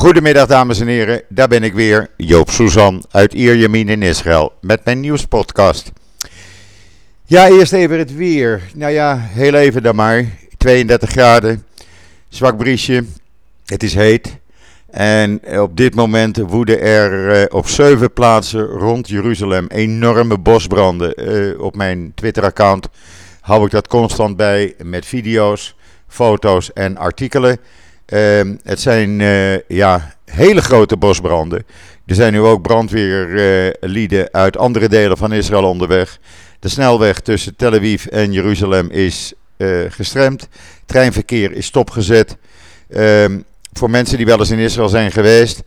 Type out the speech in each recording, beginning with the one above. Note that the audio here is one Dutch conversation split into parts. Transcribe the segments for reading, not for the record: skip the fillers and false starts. Goedemiddag dames en heren, daar ben ik weer, Joop Suzan uit Ierjemien in Israël met mijn nieuwspodcast. Ja, eerst even het weer. Nou ja, heel even dan maar. 32 graden, zwak briesje, het is heet. En op dit moment woeden er op 7 plaatsen rond Jeruzalem enorme bosbranden. Op mijn Twitter-account hou ik dat constant bij met video's, foto's en artikelen. Het zijn hele grote bosbranden. Er zijn nu ook brandweerlieden uit andere delen van Israël onderweg. De snelweg tussen Tel Aviv en Jeruzalem is gestremd. Treinverkeer is stopgezet. Voor mensen die wel eens in Israël zijn geweest,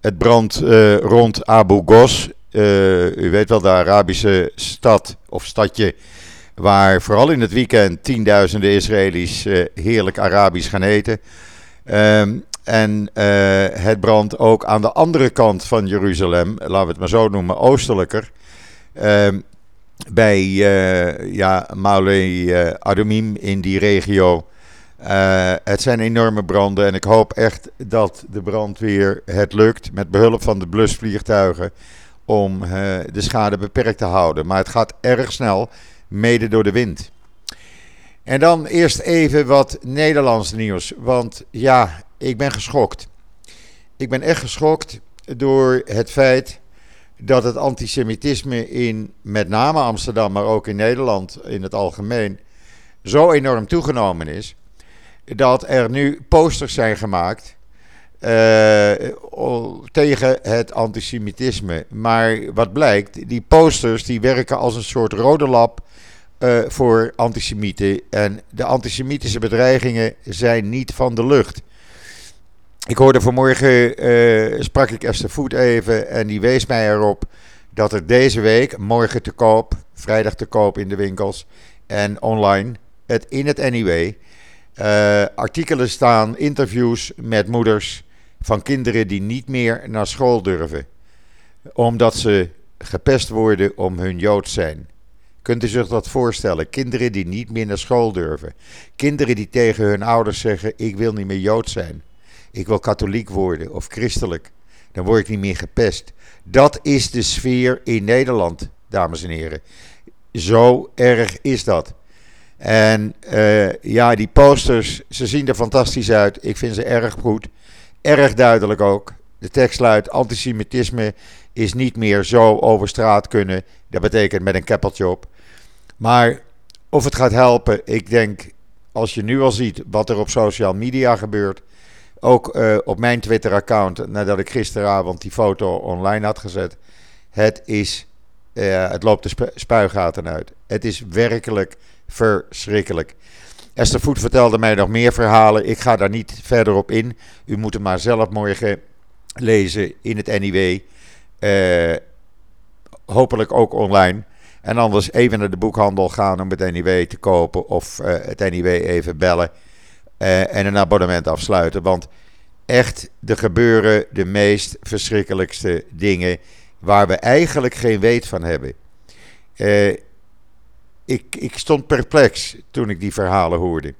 het brandt rond Abu Ghosh. U weet wel, de Arabische stad of stadje waar vooral in het weekend tienduizenden Israëli's heerlijk Arabisch gaan eten. En het brandt ook aan de andere kant van Jeruzalem, laten we het maar zo noemen, oostelijker. Bij Ma'ale Adumim in die regio. Het zijn enorme branden en ik hoop echt dat de brandweer het lukt met behulp van de blusvliegtuigen om de schade beperkt te houden. Maar het gaat erg snel, mede door de wind. En dan eerst even wat Nederlands nieuws, want ja, ik ben geschokt. Ik ben echt geschokt door het feit dat het antisemitisme in met name Amsterdam, maar ook in Nederland in het algemeen, zo enorm toegenomen is, dat er nu posters zijn gemaakt tegen het antisemitisme. Maar wat blijkt, die posters die werken als een soort rode lap voor antisemieten. En de antisemitische bedreigingen zijn niet van de lucht. Ik hoorde vanmorgen, sprak ik Esther Voet even en die wees mij erop dat er deze week, morgen te koop, vrijdag te koop in de winkels en online, in het NIW, artikelen staan, interviews met moeders van kinderen die niet meer naar school durven, omdat ze gepest worden om hun Joods zijn. Kunt u zich dat voorstellen? Kinderen die niet meer naar school durven. Kinderen die tegen hun ouders zeggen, ik wil niet meer Joods zijn. Ik wil katholiek worden of christelijk. Dan word ik niet meer gepest. Dat is de sfeer in Nederland, dames en heren. Zo erg is dat. En die posters, ze zien er fantastisch uit. Ik vind ze erg goed. Erg duidelijk ook. De tekst luidt, antisemitisme is niet meer zo over straat kunnen. Dat betekent met een keppeltje op. Maar of het gaat helpen, ik denk, als je nu al ziet wat er op social media gebeurt. Ook op mijn Twitter-account, nadat ik gisteravond die foto online had gezet. Het loopt de spuigaten uit. Het is werkelijk verschrikkelijk. Esther Voet vertelde mij nog meer verhalen. Ik ga daar niet verder op in. U moet hem maar zelf morgen lezen in het NIW. Hopelijk ook online. En anders even naar de boekhandel gaan om het NIW te kopen. Of het NIW even bellen. En een abonnement afsluiten. Want echt, er gebeuren de meest verschrikkelijkste dingen waar we eigenlijk geen weet van hebben. Ik stond perplex toen ik die verhalen hoorde.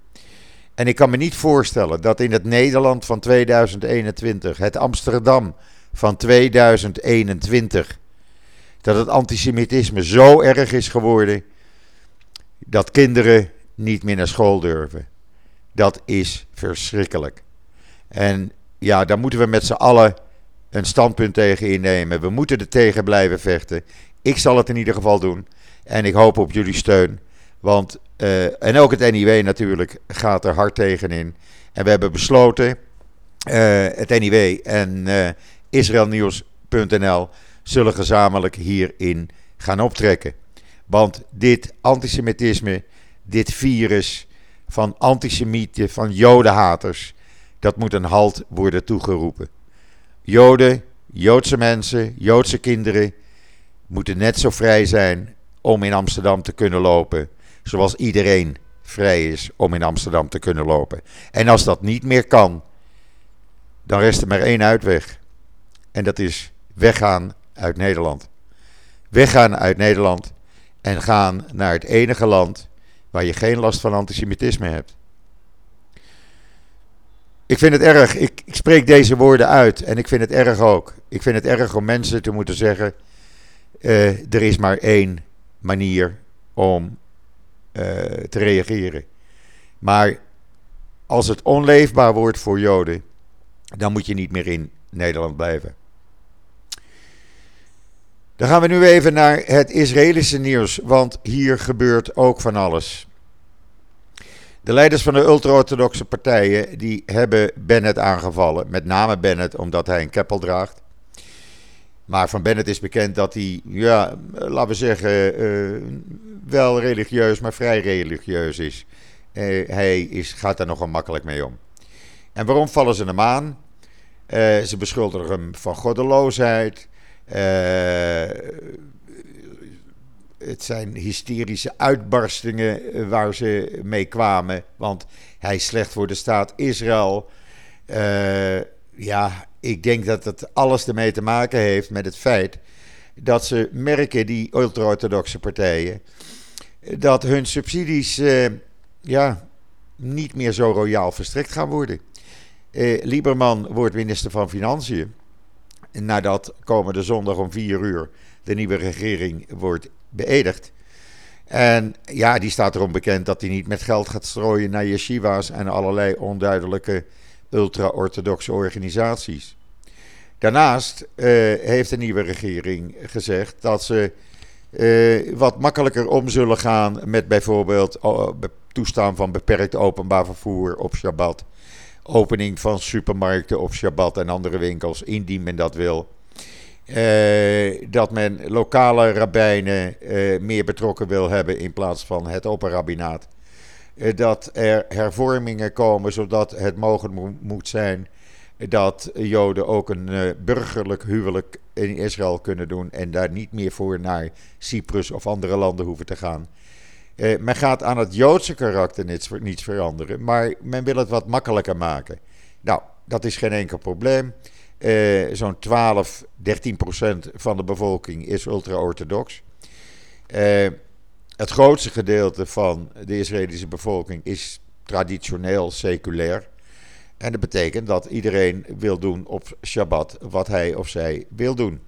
En ik kan me niet voorstellen dat in het Nederland van 2021, het Amsterdam van 2021, dat het antisemitisme zo erg is geworden dat kinderen niet meer naar school durven. Dat is verschrikkelijk. En ja, daar moeten we met z'n allen een standpunt tegen innemen. We moeten er tegen blijven vechten. Ik zal het in ieder geval doen. En ik hoop op jullie steun. Want, en ook het NIW natuurlijk gaat er hard tegen in. En we hebben besloten, het NIW en Israëlnieuws.nl zullen gezamenlijk hierin gaan optrekken. Want dit antisemitisme, dit virus van antisemieten, van jodenhaters, dat moet een halt worden toegeroepen. Joden, Joodse mensen, Joodse kinderen moeten net zo vrij zijn om in Amsterdam te kunnen lopen, zoals iedereen vrij is om in Amsterdam te kunnen lopen. En als dat niet meer kan, dan rest er maar één uitweg. En dat is weggaan uit Nederland. Weggaan uit Nederland en gaan naar het enige land waar je geen last van antisemitisme hebt. Ik vind het erg, ik spreek deze woorden uit en ik vind het erg ook. Ik vind het erg om mensen te moeten zeggen, er is maar één manier om te reageren. Maar als het onleefbaar wordt voor Joden, dan moet je niet meer in Nederland blijven. Dan gaan we nu even naar het Israëlische nieuws, want hier gebeurt ook van alles. De leiders van de ultra-orthodoxe partijen die hebben Bennett aangevallen. Met name Bennett, omdat hij een keppel draagt. Maar van Bennett is bekend dat hij, ja, laten we zeggen, wel religieus, maar vrij religieus is. Hij gaat daar nogal makkelijk mee om. En waarom vallen ze hem aan? Ze beschuldigen hem van goddeloosheid. Het zijn hysterische uitbarstingen waar ze mee kwamen. Want hij is slecht voor de staat Israël. Ik denk dat het alles ermee te maken heeft met het feit dat ze merken, die ultra-orthodoxe partijen, dat hun subsidies niet meer zo royaal verstrekt gaan worden. Lieberman wordt minister van Financiën. Nadat komende zondag om 4:00 de nieuwe regering wordt beëdigd. En ja, die staat erom bekend dat hij niet met geld gaat strooien naar yeshiva's en allerlei onduidelijke ultra-orthodoxe organisaties. Daarnaast heeft de nieuwe regering gezegd dat ze wat makkelijker om zullen gaan met bijvoorbeeld toestaan van beperkt openbaar vervoer op Shabbat. Opening van supermarkten op Shabbat en andere winkels, indien men dat wil. Dat men lokale rabbijnen meer betrokken wil hebben in plaats van het opperrabbinaat. Dat er hervormingen komen zodat het mogelijk moet zijn dat Joden ook een burgerlijk huwelijk in Israël kunnen doen en daar niet meer voor naar Cyprus of andere landen hoeven te gaan. Men gaat aan het Joodse karakter niets veranderen, maar men wil het wat makkelijker maken. Nou, dat is geen enkel probleem. Zo'n 12-13% van de bevolking is ultra-orthodox. Het grootste gedeelte van de Israëlische bevolking is traditioneel seculair. En dat betekent dat iedereen wil doen op Shabbat wat hij of zij wil doen.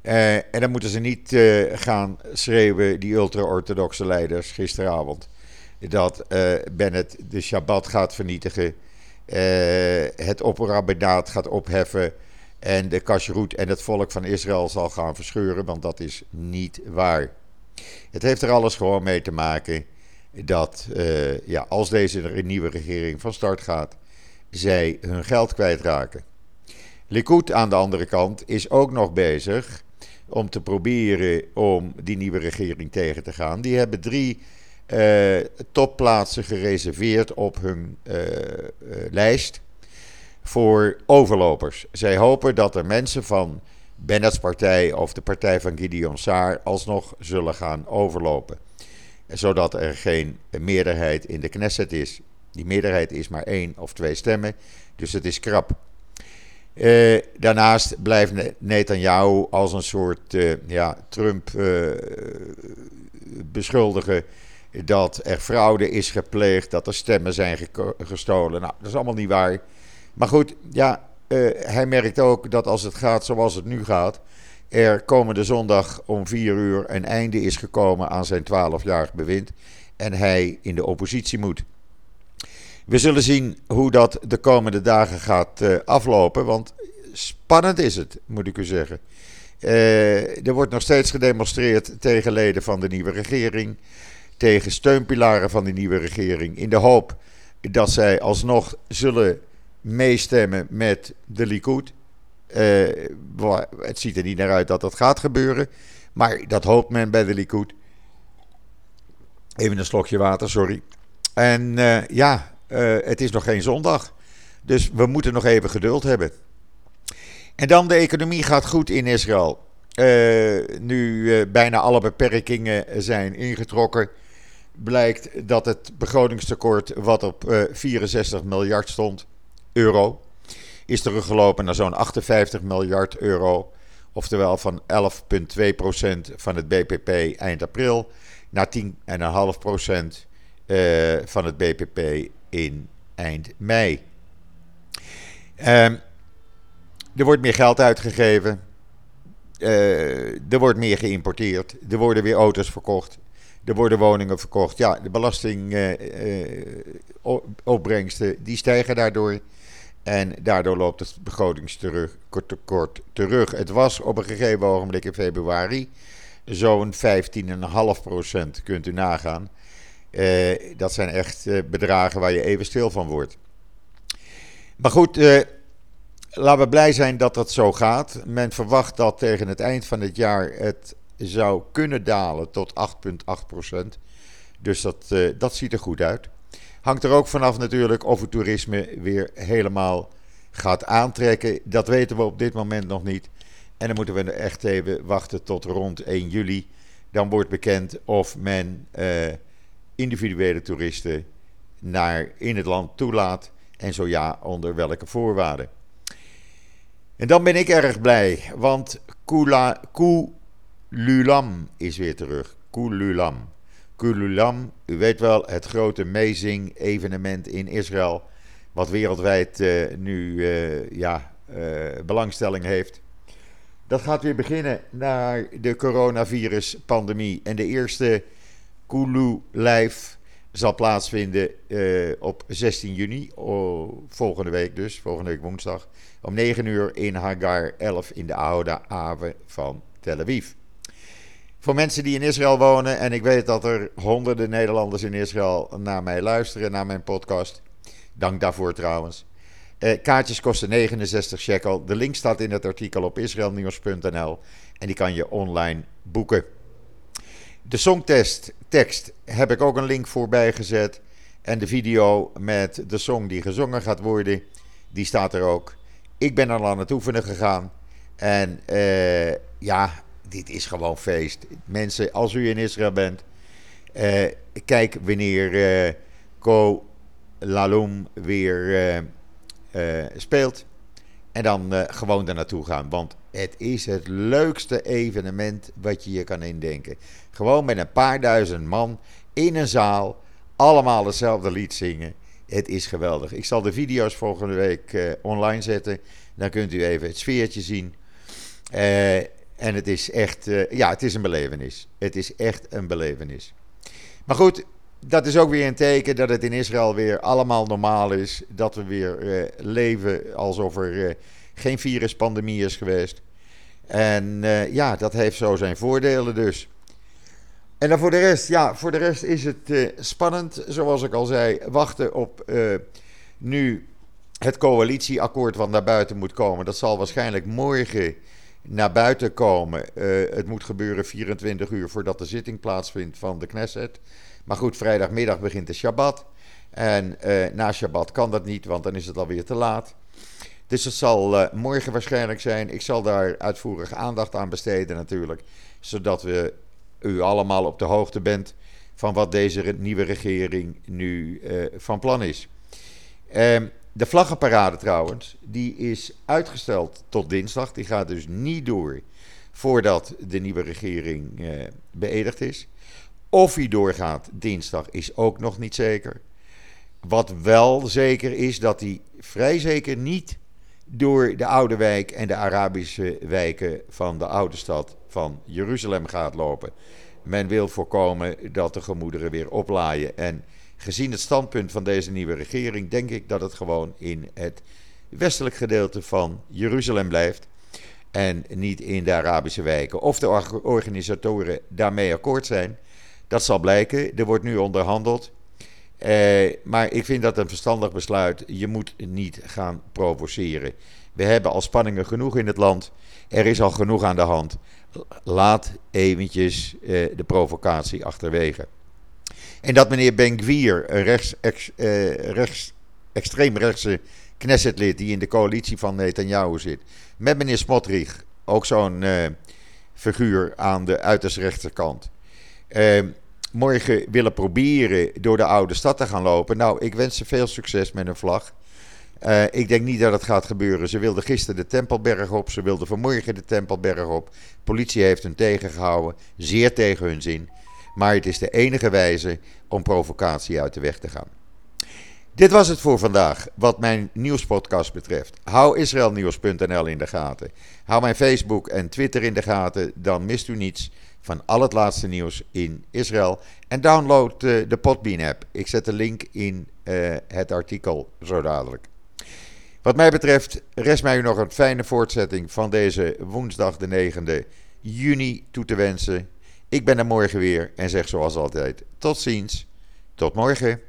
En dan moeten ze niet gaan schreeuwen, die ultra-orthodoxe leiders gisteravond, dat Bennett de Shabbat gaat vernietigen, het opperrabbinaat gaat opheffen en de kashrut en het volk van Israël zal gaan verscheuren, want dat is niet waar. Het heeft er alles gewoon mee te maken dat als deze nieuwe regering van start gaat, zij hun geld kwijtraken. Likud aan de andere kant is ook nog bezig om te proberen om die nieuwe regering tegen te gaan. Die hebben 3 topplaatsen gereserveerd op hun lijst voor overlopers. Zij hopen dat er mensen van Bennett's partij of de partij van Gideon Saar alsnog zullen gaan overlopen. Zodat er geen meerderheid in de Knesset is. Die meerderheid is maar 1 of 2 stemmen, dus het is krap. Daarnaast blijft Netanjahu als een soort Trump beschuldigen dat er fraude is gepleegd, dat er stemmen zijn gestolen. Nou, dat is allemaal niet waar. Maar goed, hij merkt ook dat als het gaat zoals het nu gaat, er komende zondag om 4:00 een einde is gekomen aan zijn 12-jarig bewind en hij in de oppositie moet. We zullen zien hoe dat de komende dagen gaat aflopen, want spannend is het, moet ik u zeggen. Er wordt nog steeds gedemonstreerd tegen leden van de nieuwe regering, tegen steunpilaren van de nieuwe regering, in de hoop dat zij alsnog zullen meestemmen met de Likud. Het ziet er niet naar uit dat dat gaat gebeuren, maar dat hoopt men bij de Likud. Even een slokje water, sorry. En het is nog geen zondag, dus we moeten nog even geduld hebben. En dan, de economie gaat goed in Israël. Nu bijna alle beperkingen zijn ingetrokken, blijkt dat het begrotingstekort wat op 64 miljard stond, euro, is teruggelopen naar zo'n 58 miljard euro. Oftewel van 11,2% van het BPP eind april naar 10,5% van het BPP in eind mei. Er wordt meer geld uitgegeven. Er wordt meer geïmporteerd. Er worden weer auto's verkocht. Er worden woningen verkocht. Ja, de belastingopbrengsten die stijgen daardoor. En daardoor loopt het begrotingstekort terug. Het was op een gegeven ogenblik in februari zo'n 15,5%, kunt u nagaan. Dat zijn echt bedragen waar je even stil van wordt. Maar goed, laten we blij zijn dat dat zo gaat. Men verwacht dat tegen het eind van het jaar het zou kunnen dalen tot 8,8%. Dus dat ziet er goed uit. Hangt er ook vanaf natuurlijk of het toerisme weer helemaal gaat aantrekken. Dat weten we op dit moment nog niet. En dan moeten we echt even wachten tot rond 1 juli. Dan wordt bekend of men individuele toeristen in het land toelaat. En zo ja, onder welke voorwaarden. En dan ben ik erg blij, want Koolulam is weer terug. Koolulam. Koolulam, u weet wel, het grote meezing-evenement in Israël, wat wereldwijd belangstelling heeft. Dat gaat weer beginnen na de coronaviruspandemie. En de eerste Koolu Live zal plaatsvinden op 16 juni, volgende week dus, volgende week woensdag, om 9 uur in Hagar 11 in de oude haven van Tel Aviv. Voor mensen die in Israël wonen, en ik weet dat er honderden Nederlanders in Israël naar mij luisteren, naar mijn podcast. Dank daarvoor trouwens. Kaartjes kosten 69 shekel. De link staat in het artikel op Israëlnieuws.nl en die kan je online boeken. De songtekst heb ik ook een link voorbij gezet. En de video met de song die gezongen gaat worden, die staat er ook. Ik ben al aan het oefenen gegaan. En dit is gewoon feest. Mensen, als u in Israël bent, kijk wanneer Koolulam weer speelt. En dan gewoon daar naartoe gaan. Want het is het leukste evenement wat je je kan indenken. Gewoon met een paar duizend man in een zaal. Allemaal hetzelfde lied zingen. Het is geweldig. Ik zal de video's volgende week online zetten. Dan kunt u even het sfeertje zien. En het is echt, het is een belevenis. Het is echt een belevenis. Maar goed, dat is ook weer een teken dat het in Israël weer allemaal normaal is. Dat we weer leven alsof er geen viruspandemie is geweest. En dat heeft zo zijn voordelen dus. En dan voor de rest is het spannend. Zoals ik al zei, wachten op nu het coalitieakkoord wat naar buiten moet komen. Dat zal waarschijnlijk morgen naar buiten komen. Het moet gebeuren 24 uur voordat de zitting plaatsvindt van de Knesset. Maar goed, vrijdagmiddag begint de Shabbat. En na Shabbat kan dat niet, want dan is het alweer te laat. Dus dat zal morgen waarschijnlijk zijn. Ik zal daar uitvoerig aandacht aan besteden natuurlijk. Zodat u allemaal op de hoogte bent van wat deze nieuwe regering nu van plan is. De vlaggenparade trouwens, die is uitgesteld tot dinsdag. Die gaat dus niet door voordat de nieuwe regering beëdigd is. Of die doorgaat dinsdag is ook nog niet zeker. Wat wel zeker is, dat die vrij zeker niet door de oude wijk en de Arabische wijken van de oude stad van Jeruzalem gaat lopen. Men wil voorkomen dat de gemoederen weer oplaaien. En gezien het standpunt van deze nieuwe regering denk ik dat het gewoon in het westelijk gedeelte van Jeruzalem blijft. En niet in de Arabische wijken. Of de organisatoren daarmee akkoord zijn, dat zal blijken. Er wordt nu onderhandeld. Maar ik vind dat een verstandig besluit. Je moet niet gaan provoceren. We hebben al spanningen genoeg in het land. Er is al genoeg aan de hand. Laat eventjes de provocatie achterwege. En dat meneer Ben-Gvir, een extreemrechtse Knessetlid die in de coalitie van Netanjahu zit, met meneer Smotrich, ook zo'n figuur aan de uiterst rechterkant, morgen willen proberen door de oude stad te gaan lopen. Nou, ik wens ze veel succes met hun vlag. Ik denk niet dat het gaat gebeuren. Ze wilden gisteren de Tempelberg op. Ze wilden vanmorgen de Tempelberg op. Politie heeft hun tegengehouden. Zeer tegen hun zin. Maar het is de enige wijze om provocatie uit de weg te gaan. Dit was het voor vandaag, wat mijn nieuwspodcast betreft. Hou Israëlnieuws.nl in de gaten. Hou mijn Facebook en Twitter in de gaten, dan mist u niets van al het laatste nieuws in Israël. En download de Podbean-app. Ik zet de link in het artikel zo dadelijk. Wat mij betreft rest mij u nog een fijne voortzetting van deze woensdag de 9e juni toe te wensen. Ik ben er morgen weer en zeg zoals altijd tot ziens, tot morgen.